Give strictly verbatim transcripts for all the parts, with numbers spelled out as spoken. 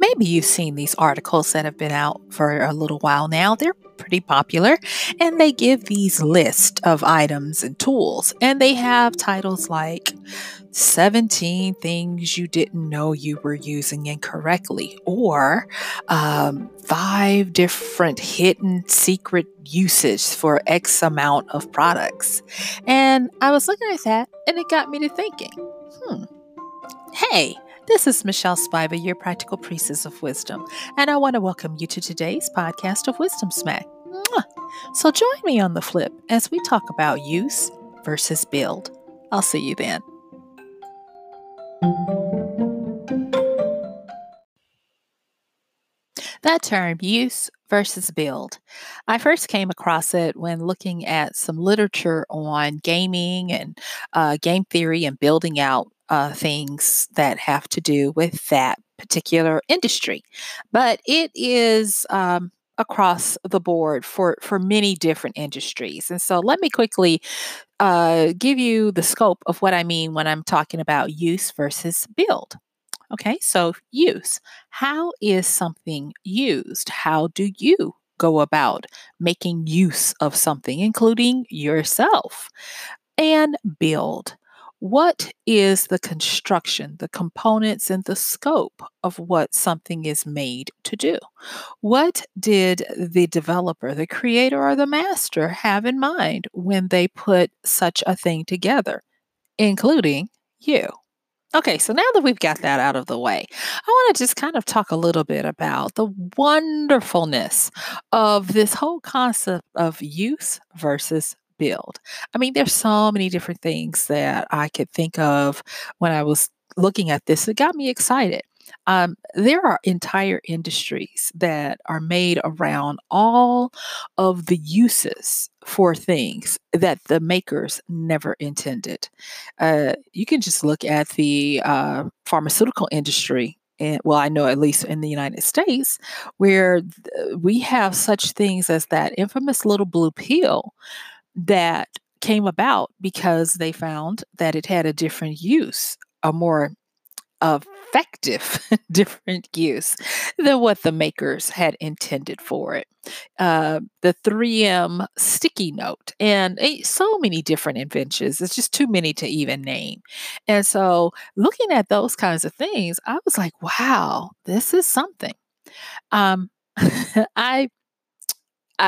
Maybe you've seen these articles that have been out for a little while now. They're pretty popular, and they give these lists of items and tools, and they have titles like seventeen things you didn't know you were using incorrectly, or um, five different hidden secret usage for X amount of products. And I was looking at that, and it got me to thinking, hmm, hey, this is Michelle Spiva, your practical priestess of wisdom, and I want to welcome you to today's podcast of Wisdom Smack. Mwah! So join me on the flip as we talk about use versus build. I'll see you then. That term, use versus build. I first came across it when looking at some literature on gaming and uh, game theory and building out Uh, things that have to do with that particular industry. But it is um, across the board for, for many different industries. And so let me quickly uh, give you the scope of what I mean when I'm talking about use versus build. Okay, so use. How is something used? How do you go about making use of something, including yourself? And build. What is the construction, the components, and the scope of what something is made to do? What did the developer, the creator, or the master have in mind when they put such a thing together, including you? Okay, so now that we've got that out of the way, I want to just kind of talk a little bit about the wonderfulness of this whole concept of use versus build. I mean, there's so many different things that I could think of when I was looking at this. It got me excited. Um, there are entire industries that are made around all of the uses for things that the makers never intended. Uh, you can just look at the uh, pharmaceutical industry. And, well, I know at least in the United States, where th- we have such things as that infamous little blue pill that came about because they found that it had a different use, a more effective different use than what the makers had intended for it. Uh, the three M sticky note and uh, so many different inventions. It's just too many to even name. And so looking at those kinds of things, I was like, wow, this is something. Um, I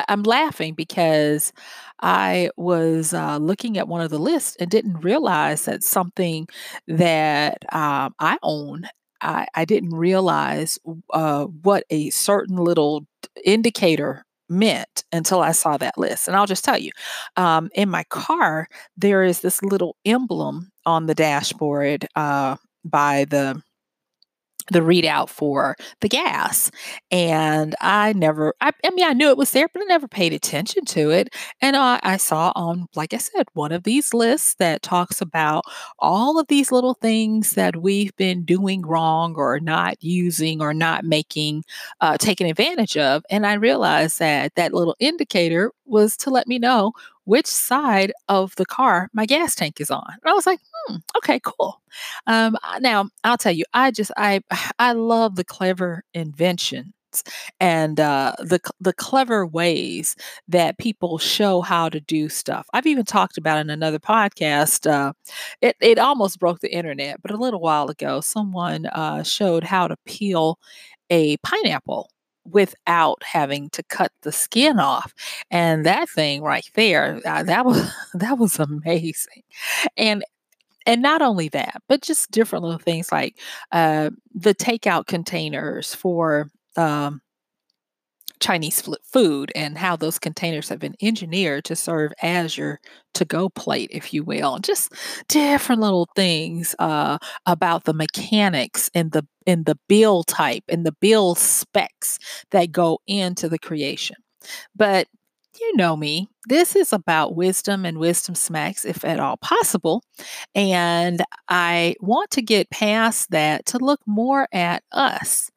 I'm laughing because I was uh, looking at one of the lists and didn't realize that something that um, I own, I, I didn't realize uh, what a certain little indicator meant until I saw that list. And I'll just tell you, um, in my car, there is this little emblem on the dashboard uh, by the the readout for the gas. And I never, I, I mean, I knew it was there, but I never paid attention to it. And I, I saw on, like I said, one of these lists that talks about all of these little things that we've been doing wrong or not using or not making, uh, taking advantage of. And I realized that that little indicator was to let me know which side of the car my gas tank is on. And I was like, hmm, okay, cool. Um, now, I'll tell you, I just, I I love the clever inventions and uh, the, the clever ways that people show how to do stuff. I've even talked about in another podcast, uh, it, it almost broke the internet, but a little while ago, someone uh, showed how to peel a pineapple without having to cut the skin off. And that thing right there, uh, that was that was amazing. And and not only that, but just different little things like uh, the takeout containers for um, Chinese food and how those containers have been engineered to serve as your to-go plate, if you will. Just different little things uh, about the mechanics and the and the build type and the build specs that go into the creation. But you know me, this is about wisdom and wisdom smacks, if at all possible. And I want to get past that to look more at us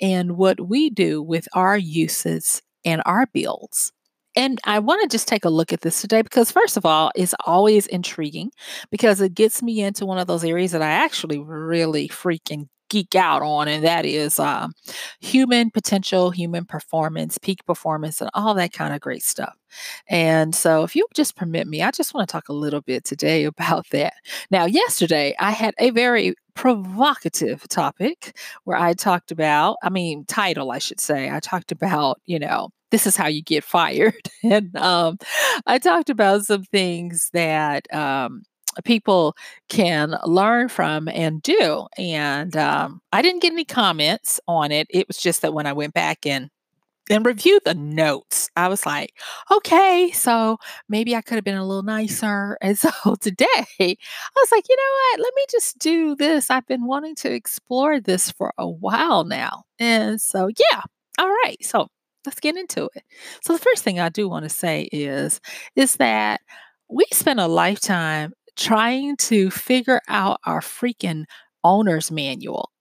and what we do with our uses and our builds. And I want to just take a look at this today because, first of all, it's always intriguing because it gets me into one of those areas that I actually really freaking geek out on, and that is um, human potential, human performance, peak performance, and all that kind of great stuff. And so if you'll just permit me, I just want to talk a little bit today about that. Now, yesterday, I had a very provocative topic where I talked about, I mean, title, I should say, I talked about, you know, this is how you get fired. And um, I talked about some things that um, people can learn from and do. And um, I didn't get any comments on it. It was just that when I went back and and review the notes, I was like, okay, so maybe I could have been a little nicer. And so today I was like, you know what, let me just do this. I've been wanting to explore this for a while now. And so, yeah. All right. So let's get into it. So the first thing I do want to say is, is that we spend a lifetime trying to figure out our freaking owner's manual.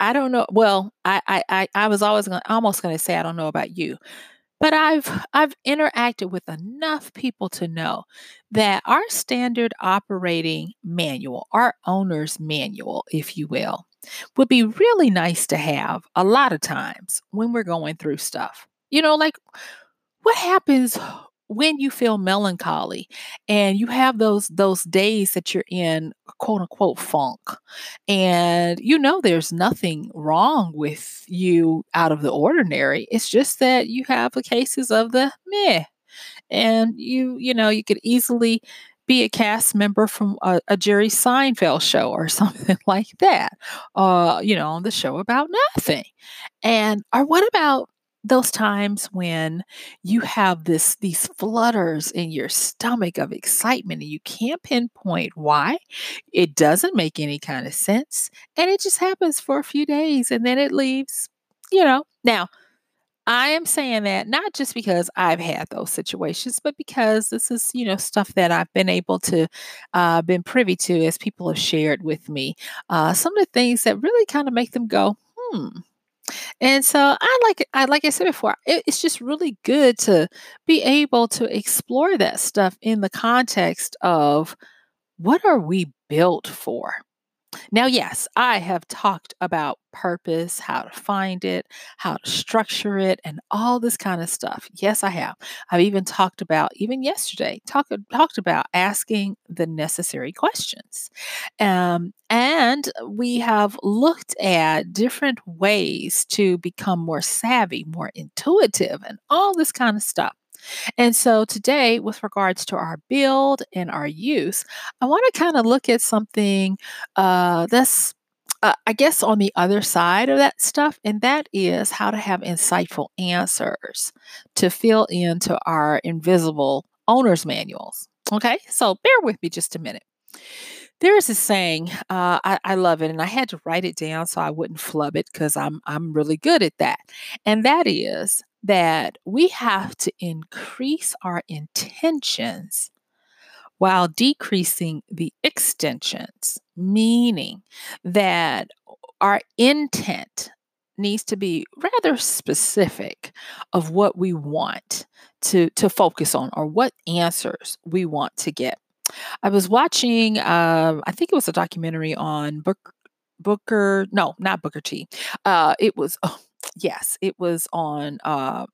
I don't know. Well, I I I was always gonna, almost going to say I don't know about you, but I've I've interacted with enough people to know that our standard operating manual, our owner's manual, if you will, would be really nice to have a lot of times when we're going through stuff. You know, like what happens when you feel melancholy and you have those those days that you're in quote unquote funk, and you know there's nothing wrong with you out of the ordinary. It's just that you have the cases of the meh, and you you know you could easily be a cast member from a, a Jerry Seinfeld show or something like that, uh, you know, on the show about nothing. And or what about those times when you have this these flutters in your stomach of excitement and you can't pinpoint why? It doesn't make any kind of sense, and it just happens for a few days and then it leaves, you know. Now, I am saying that not just because I've had those situations, but because this is, you know, stuff that I've been able to, uh, been privy to as people have shared with me, uh, some of the things that really kind of make them go, hmm. And so I like I like I said before, it, it's just really good to be able to explore that stuff in the context of what are we built for? Now, yes, I have talked about purpose, how to find it, how to structure it, and all this kind of stuff. Yes, I have. I've even talked about, even yesterday, talk, talked about asking the necessary questions. Um, and we have looked at different ways to become more savvy, more intuitive, and all this kind of stuff. And so today, with regards to our build and our use, I want to kind of look at something uh, that's, uh, I guess, on the other side of that stuff, and that is how to have insightful answers to fill into our invisible owner's manuals. Okay, so bear with me just a minute. There is a saying, uh, I, I love it, and I had to write it down so I wouldn't flub it because I'm I'm really good at that, and that is that we have to increase our intentions while decreasing the extensions, meaning that our intent needs to be rather specific of what we want to, to focus on or what answers we want to get. I was watching, uh, I think it was a documentary on Book, Booker, no, not Booker T. Uh, it was... Oh, Yes, it was on uh,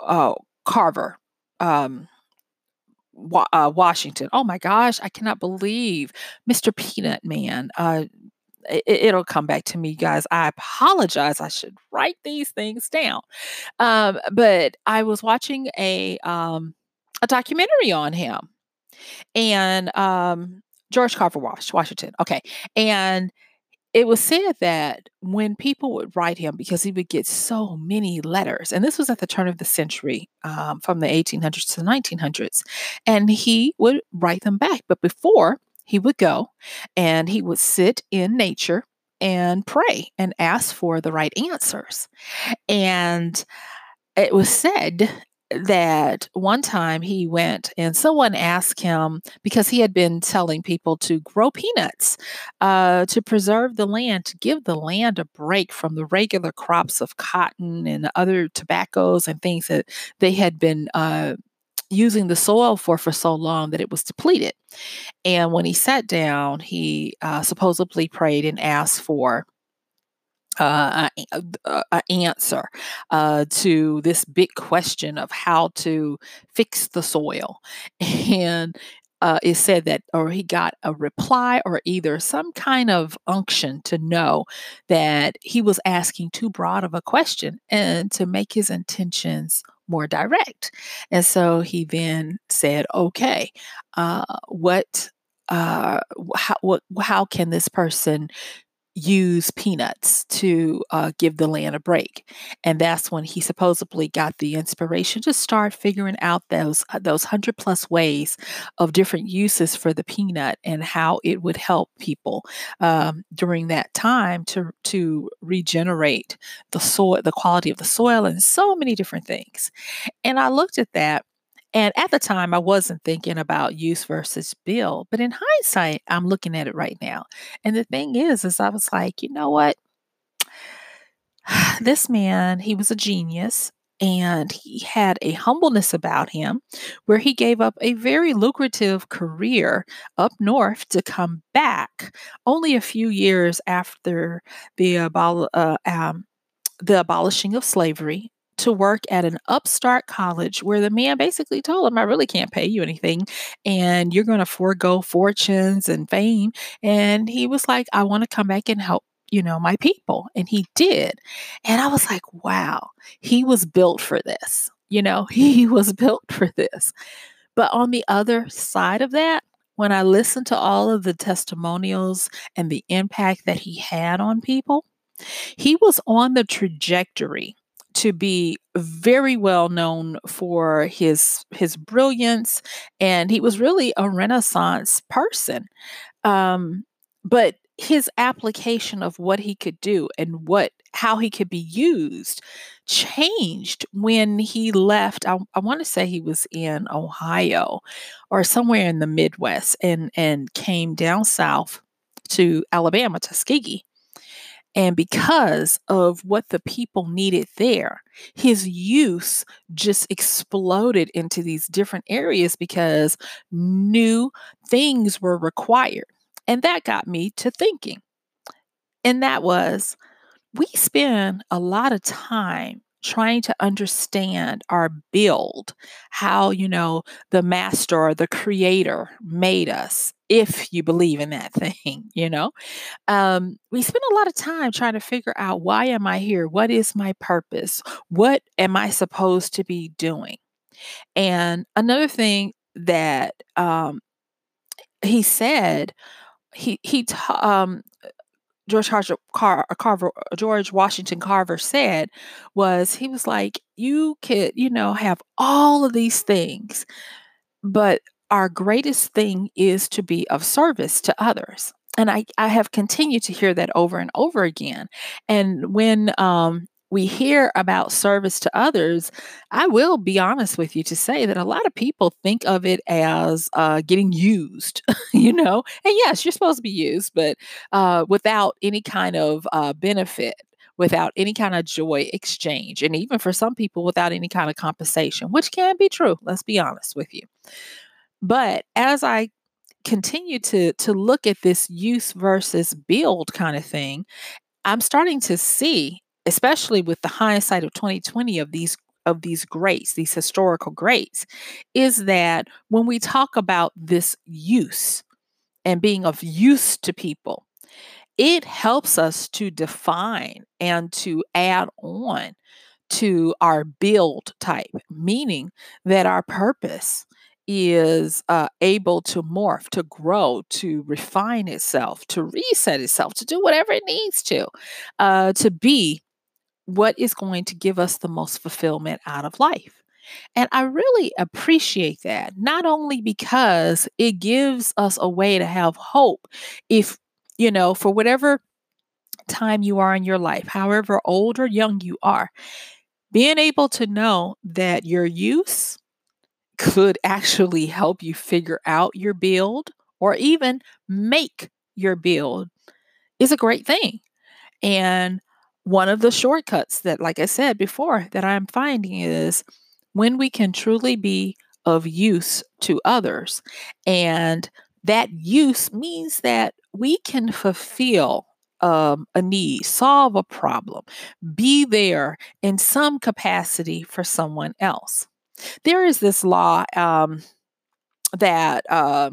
oh, Carver, um, wa- uh, Washington. Oh my gosh, I cannot believe Mister Peanut Man. Uh, it, it'll come back to me, guys. I apologize. I should write these things down. Um, but I was watching a um, a documentary on him and um, George Carver, Washington. Okay, and it was said that when people would write him, because he would get so many letters, and this was at the turn of the century, um, from the eighteen hundreds to the nineteen hundreds, and he would write them back. But before, he would go and he would sit in nature and pray and ask for the right answers. And it was said that one time he went and someone asked him, because he had been telling people to grow peanuts, uh, to preserve the land, to give the land a break from the regular crops of cotton and other tobaccos and things that they had been uh, using the soil for for so long that it was depleted. And when he sat down, he uh, supposedly prayed and asked for Uh, uh, uh, answer uh, to this big question of how to fix the soil. And uh, it said that, or he got a reply or either some kind of unction to know that he was asking too broad of a question and to make his intentions more direct. And so he then said, okay, uh, what, uh, how, what, how can this person use peanuts to uh, give the land a break? And that's when he supposedly got the inspiration to start figuring out those those hundred plus ways of different uses for the peanut and how it would help people um, during that time to to regenerate the soil, the quality of the soil, and so many different things. And I looked at that, and at the time, I wasn't thinking about use versus build. But in hindsight, I'm looking at it right now. And the thing is, is I was like, you know what? This man, he was a genius. And he had a humbleness about him where he gave up a very lucrative career up north to come back only a few years after the, abol- uh, um, the abolishing of slavery, to work at an upstart college where the man basically told him, I really can't pay you anything and you're going to forego fortunes and fame. And he was like, I want to come back and help, you know, my people. And he did. And I was like, wow, he was built for this. You know, he was built for this. But on the other side of that, when I listened to all of the testimonials and the impact that he had on people, he was on the trajectory to be very well known for his his brilliance, and he was really a Renaissance person. Um, but his application of what he could do and what how he could be used changed when he left. I, I want to say he was in Ohio or somewhere in the Midwest, and and came down south to Alabama, Tuskegee. And because of what the people needed there, his use just exploded into these different areas because new things were required. And that got me to thinking. And that was, we spend a lot of time trying to understand our build, how, you know, the master or the creator made us, if you believe in that thing, you know. Um, we spend a lot of time trying to figure out, why am I here? What is my purpose? What am I supposed to be doing? And another thing that um, he said, he, he, t- um, George, Car- Carver, George Washington Carver said was, he was like, you could, you know, have all of these things, but our greatest thing is to be of service to others. And I, I have continued to hear that over and over again. And when um, we hear about service to others, I will be honest with you to say that a lot of people think of it as uh, getting used, you know, and yes, you're supposed to be used, but uh, without any kind of uh, benefit, without any kind of joy exchange, and even for some people without any kind of compensation, which can be true. Let's be honest with you. But as I continue to, to look at this use versus build kind of thing, I'm starting to see, especially with the hindsight of twenty twenty of these of these greats, these historical greats, is that when we talk about this use and being of use to people, it helps us to define and to add on to our build type, meaning that our purpose is uh, able to morph, to grow, to refine itself, to reset itself, to do whatever it needs to, uh, to be what is going to give us the most fulfillment out of life. And I really appreciate that, not only because it gives us a way to have hope if, you know, for whatever time you are in your life, however old or young you are, being able to know that your use could actually help you figure out your build or even make your build is a great thing. And one of the shortcuts that, like I said before, that I'm finding is when we can truly be of use to others. And that use means that we can fulfill um, a need, solve a problem, be there in some capacity for someone else. There is this law um, that uh,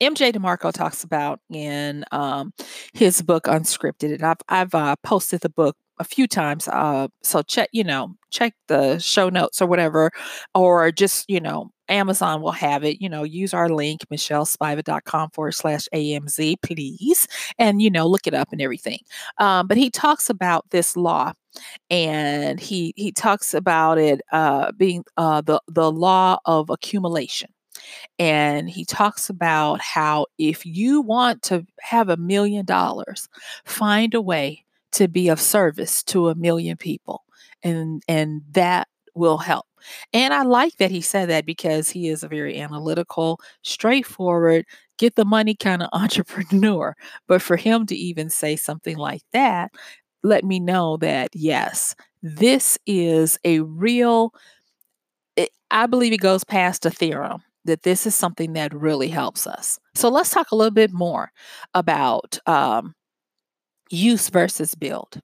M J DeMarco talks about in um, his book Unscripted, and I've, I've uh, posted the book a few times. Uh, so check, you know, check the show notes or whatever, or just, you know, Amazon will have it, you know, use our link, michellespiva.com forward slash AMZ, please. And, you know, look it up and everything. Um, but he talks about this law, and he, he talks about it uh, being uh, the, the law of accumulation. And he talks about how if you want to have a million dollars, find a way to be of service to a million people. And, and that will help. And I like that he said that, because he is a very analytical, straightforward, get the money kind of entrepreneur. But for him to even say something like that, let me know that, yes, this is a real, it, I believe it goes past a theorem, that this is something that really helps us. So let's talk a little bit more about um, use versus build.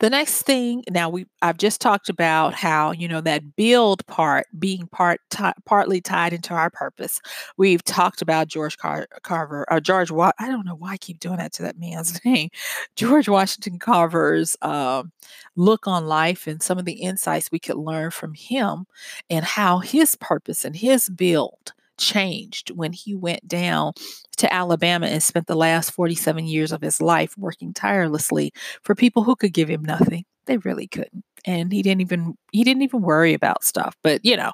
The next thing, now we I've just talked about how, you know, that build part being part t- partly tied into our purpose. We've talked about George Car- Carver, or George, Wa- I don't know why I keep doing that to that man's name, George Washington Carver's um, look on life and some of the insights we could learn from him, and how his purpose and his build changed when he went down to Alabama and spent the last forty-seven years of his life working tirelessly for people who could give him nothing. They really couldn't. And he didn't even, he didn't even worry about stuff, but you know,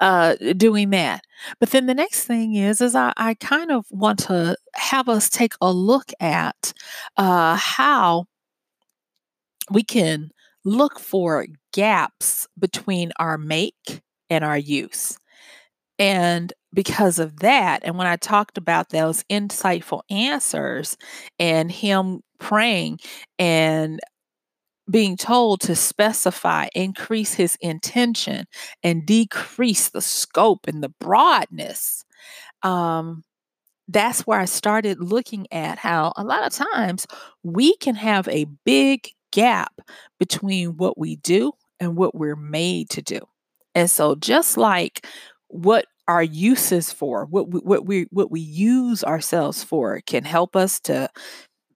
uh, doing that. But then the next thing is, is I, I kind of want to have us take a look at uh, how we can look for gaps between our make and our use. And because of that, and when I talked about those insightful answers and him praying and being told to specify, increase his intention and decrease the scope and the broadness, um, that's where I started looking at how a lot of times we can have a big gap between what we do and what we're made to do. And so just like what our uses for, what we, what we what we use ourselves for can help us to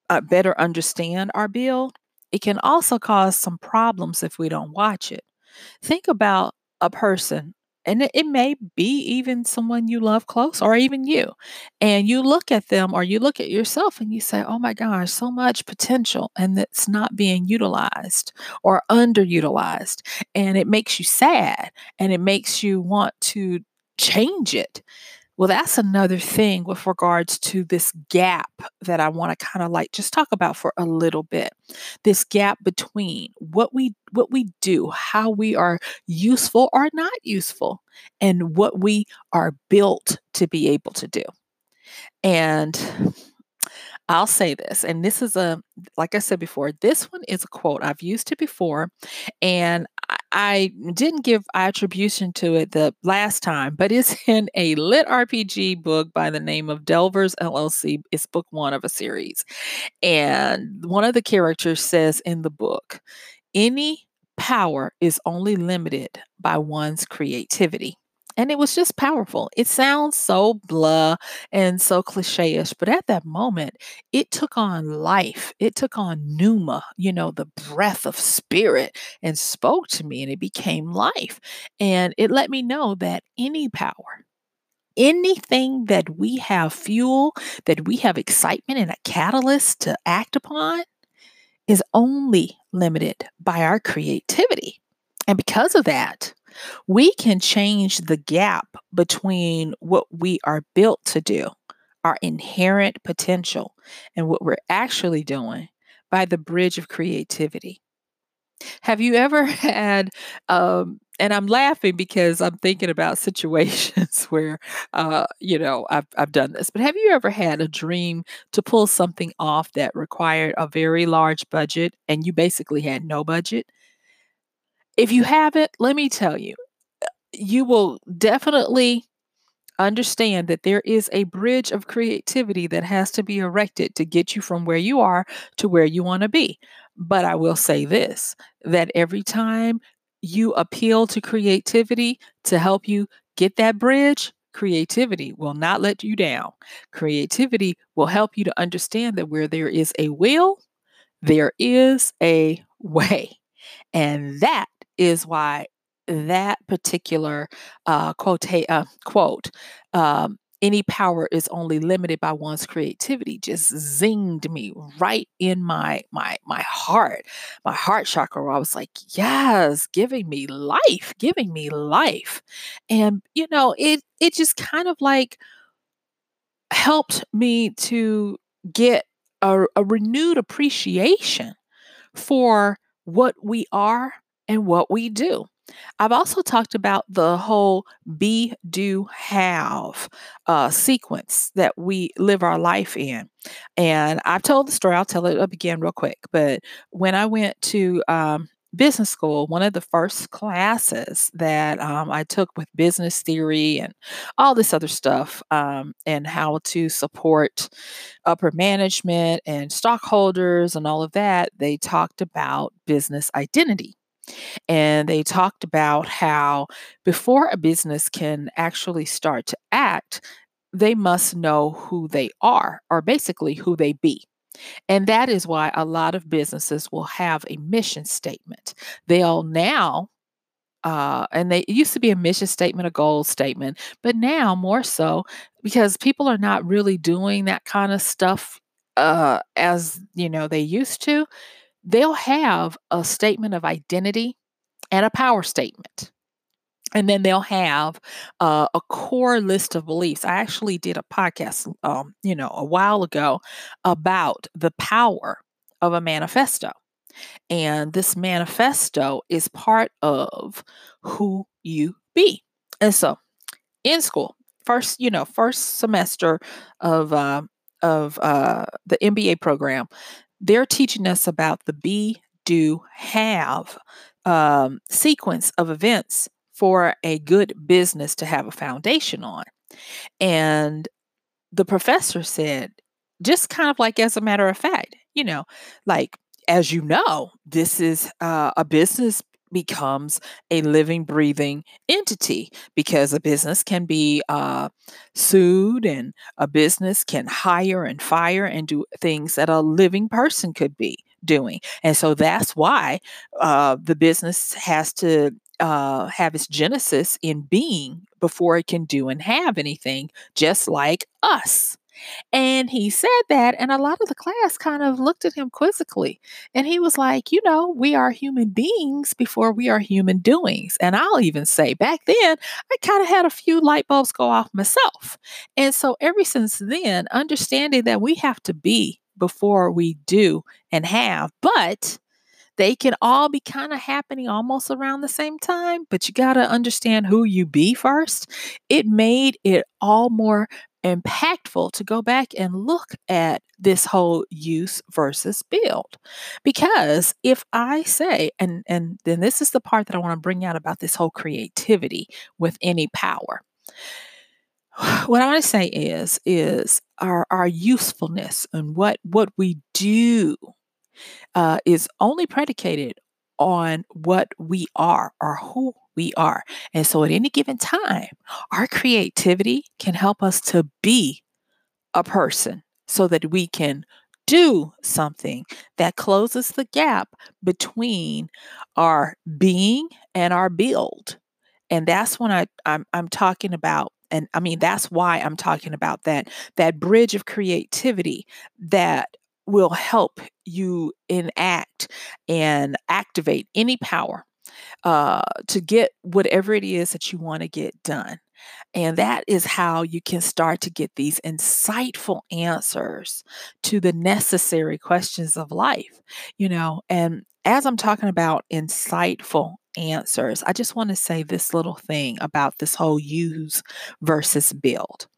uh, better understand our build, it can also cause some problems if we don't watch it. Think about a person, and it, it may be even someone you love close or even you, and you look at them or you look at yourself and you say, oh my gosh, so much potential, and that's not being utilized or underutilized. And it makes you sad, and it makes you want to change it. Well, that's another thing with regards to this gap that I want to kind of like just talk about for a little bit. This gap between what we what we do, how we are useful or not useful, and what we are built to be able to do. And I'll say this, and this is a, like I said before, this one is a quote. I've used it before, and I, I didn't give attribution to it the last time, but it's in a lit R P G book by the name of Delver's L L C. It's book one of a series. And one of the characters says in the book, any power is only limited by one's creativity. And it was just powerful. It sounds so blah and so cliche-ish, but at that moment, it took on life. It took on pneuma, you know, the breath of spirit, and spoke to me, and it became life. And it let me know that any power, anything that we have fuel, that we have excitement and a catalyst to act upon, is only limited by our creativity. And because of that, we can change the gap between what we are built to do, our inherent potential, and what we're actually doing by the bridge of creativity. Have you ever had, um, and I'm laughing because I'm thinking about situations where, uh, you know, I've, I've done this, but have you ever had a dream to pull something off that required a very large budget, and you basically had no budget? If you haven't, let me tell you, you will definitely Understand that there is a bridge of creativity that has to be erected to get you from where you are to where you want to be. But I will say this, that every time you appeal to creativity to help you get that bridge, creativity will not let you down. Creativity will help you to understand that where there is a will, there is a way. And that is why that particular uh, quote, uh, quote um, any power is only limited by one's creativity, just zinged me right in my my my heart, my heart chakra. I was like, yes, giving me life, giving me life. And, you know, it it just kind of like helped me to get a, a renewed appreciation for what we are and what we do. I've also talked about the whole be, do, have uh, sequence that we live our life in. And I've told the story, I'll tell it up again real quick. But when I went to um, business school, one of the first classes that um, I took with business theory and all this other stuff um, and how to support upper management and stockholders and all of that, they talked about business identity. And they talked about how before a business can actually start to act, they must know who they are, or basically who they be. And that is why a lot of businesses will have a mission statement. They'll now, uh, and they it used to be a mission statement, a goal statement, but now more so because people are not really doing that kind of stuff uh, as, you know, they used to. They'll have a statement of identity and a power statement. And then they'll have uh, a core list of beliefs. I actually did a podcast, um, you know, a while ago about the power of a manifesto. And this manifesto is part of who you be. And so in school, first, you know, first semester of, uh, of uh, the M B A program, they're teaching us about the be, do, have um, sequence of events for a good business to have a foundation on. And the professor said, just kind of like as a matter of fact, you know, like, as you know, this is uh, a business becomes a living, breathing entity because a business can be uh, sued and a business can hire and fire and do things that a living person could be doing. And so that's why uh, the business has to uh, have its genesis in being before it can do and have anything, just like us. And he said that, and a lot of the class kind of looked at him quizzically. And he was like, you know, we are human beings before we are human doings. And I'll even say back then, I kind of had a few light bulbs go off myself. And so ever since then, understanding that we have to be before we do and have, but they can all be kind of happening almost around the same time, but you got to understand who you be first. It made it all more impactful to go back and look at this whole use versus build. Because if I say, and and then this is the part that I want to bring out about this whole creativity with any power. What I want to say is, is our, our usefulness and what, what we do uh, is only predicated on what we are or who we are. And so at any given time, our creativity can help us to be a person so that we can do something that closes the gap between our being and our build. And that's when I, I'm, I'm talking about, and I mean, that's why I'm talking about that, that bridge of creativity that will help you enact and activate any power uh, to get whatever it is that you want to get done. And that is how you can start to get these insightful answers to the necessary questions of life, you know, and as I'm talking about insightful answers, I just want to say this little thing about this whole use versus build.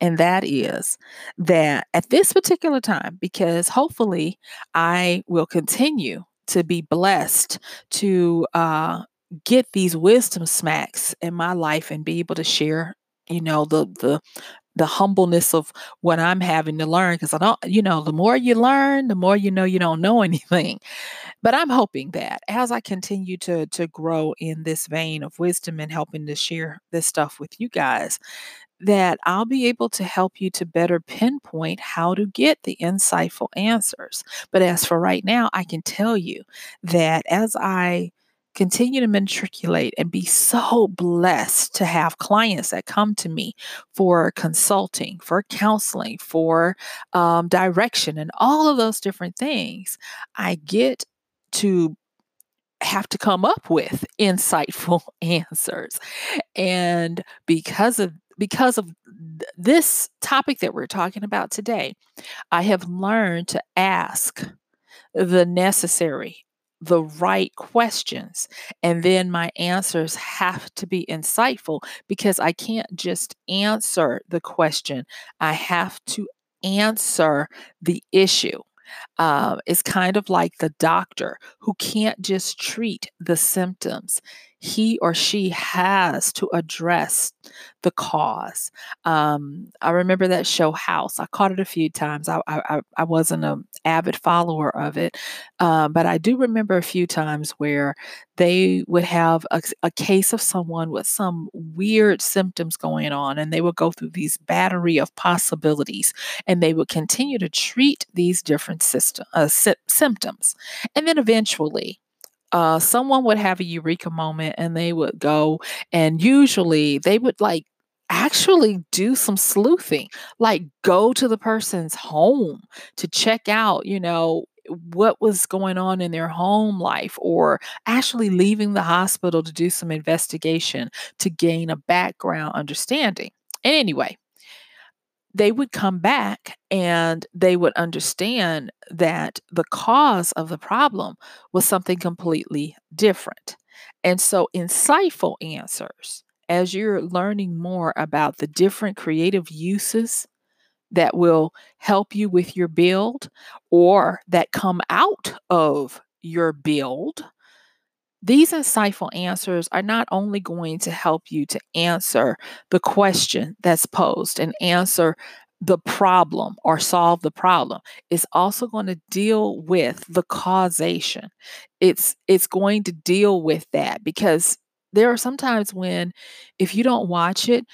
And that is that at this particular time, because hopefully I will continue to be blessed to uh, get these wisdom smacks in my life and be able to share you know, the the the humbleness of what I'm having to learn, because I don't, you know, the more you learn, the more you know you don't know anything. But I'm hoping that as I continue to to grow in this vein of wisdom and helping to share this stuff with you guys, that I'll be able to help you to better pinpoint how to get the insightful answers. But as for right now, I can tell you that as I continue to matriculate and be so blessed to have clients that come to me for consulting, for counseling, for um, direction, and all of those different things, I get to have to come up with insightful answers. And because of Because of th- this topic that we're talking about today, I have learned to ask the necessary, the right questions. And then my answers have to be insightful, because I can't just answer the question. I have to answer the issue. Uh, it's kind of like the doctor who can't just treat the symptoms. He or she has to address the cause. Um, I remember that show House. I caught it a few times. I I, I wasn't an avid follower of it, uh, but I do remember a few times where they would have a, a case of someone with some weird symptoms going on, and they would go through these battery of possibilities, and they would continue to treat these different system, uh, sy- symptoms. And then eventually, Uh, someone would have a eureka moment, and they would go, and usually they would like actually do some sleuthing, like go to the person's home to check out, you know, what was going on in their home life, or actually leaving the hospital to do some investigation to gain a background understanding. And anyway, they would come back and they would understand that the cause of the problem was something completely different. And so insightful answers, as you're learning more about the different creative uses that will help you with your build, or that come out of your build, these insightful answers are not only going to help you to answer the question that's posed and answer the problem or solve the problem, it's also going to deal with the causation. It's, it's going to deal with that, because there are sometimes when, if you don't watch it,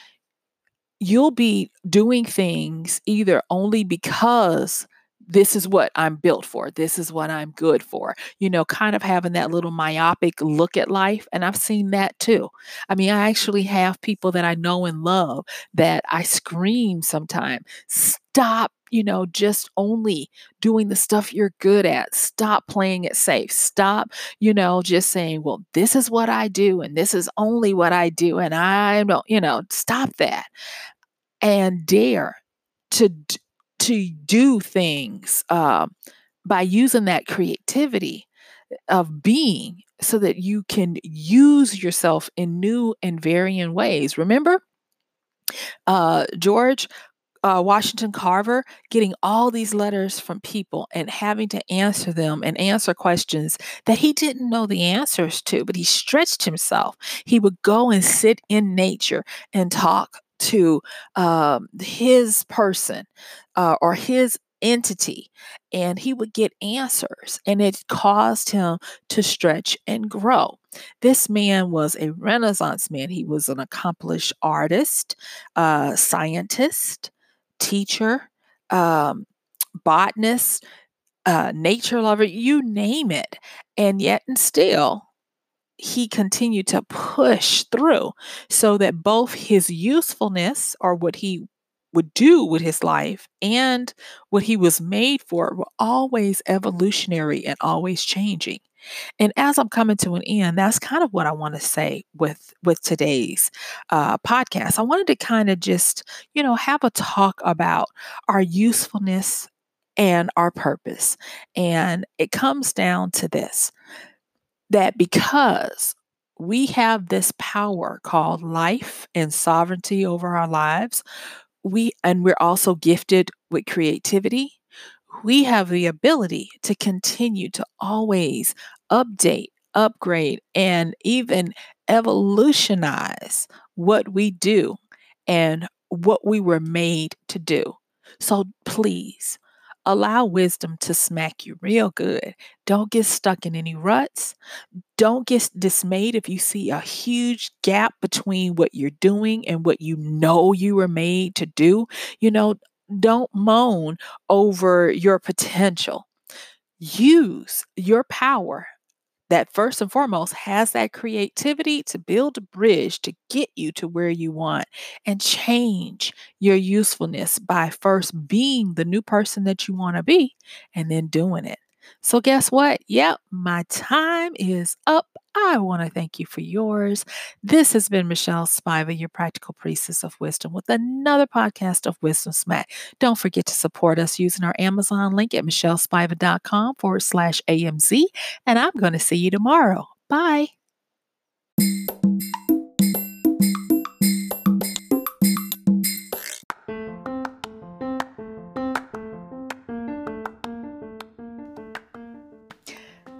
you'll be doing things either only because this is what I'm built for, this is what I'm good for, you know, kind of having that little myopic look at life. And I've seen that too. I mean, I actually have people that I know and love that I scream sometimes, stop, you know, just only doing the stuff you're good at. Stop playing it safe. Stop, you know, just saying, well, this is what I do, and this is only what I do, and I don't, you know, stop that. And dare to d- to do things uh, by using that creativity of being, so that you can use yourself in new and varying ways. Remember, uh, George uh, Washington Carver getting all these letters from people and having to answer them and answer questions that he didn't know the answers to, but he stretched himself. He would go and sit in nature and talk to um, his person uh, or his entity, and he would get answers, and it caused him to stretch and grow. This man was a Renaissance man. He was an accomplished artist, uh, scientist, teacher, um, botanist, uh, nature lover, you name it. And yet and still, he continued to push through, so that both his usefulness, or what he would do with his life, and what he was made for were always evolutionary and always changing. And as I'm coming to an end, that's kind of what I want to say with, with today's uh, podcast. I wanted to kind of just, you know, have a talk about our usefulness and our purpose. And it comes down to this, that because we have this power called life and sovereignty over our lives, we and we're also gifted with creativity, we have the ability to continue to always update, upgrade, and even evolutionize what we do and what we were made to do. So please allow wisdom to smack you real good. Don't get stuck in any ruts. Don't get dismayed if you see a huge gap between what you're doing and what you know you were made to do. You know, don't moan over your potential. Use your power that first and foremost has that creativity to build a bridge to get you to where you want, and change your usefulness by first being the new person that you want to be and then doing it. So guess what? Yep, my time is up. I want to thank you for yours. This has been Michelle Spiva, your practical priestess of wisdom, with another podcast of Wisdom Smack. Don't forget to support us using our Amazon link at michellespiva.com forward slash AMZ. And I'm going to see you tomorrow. Bye.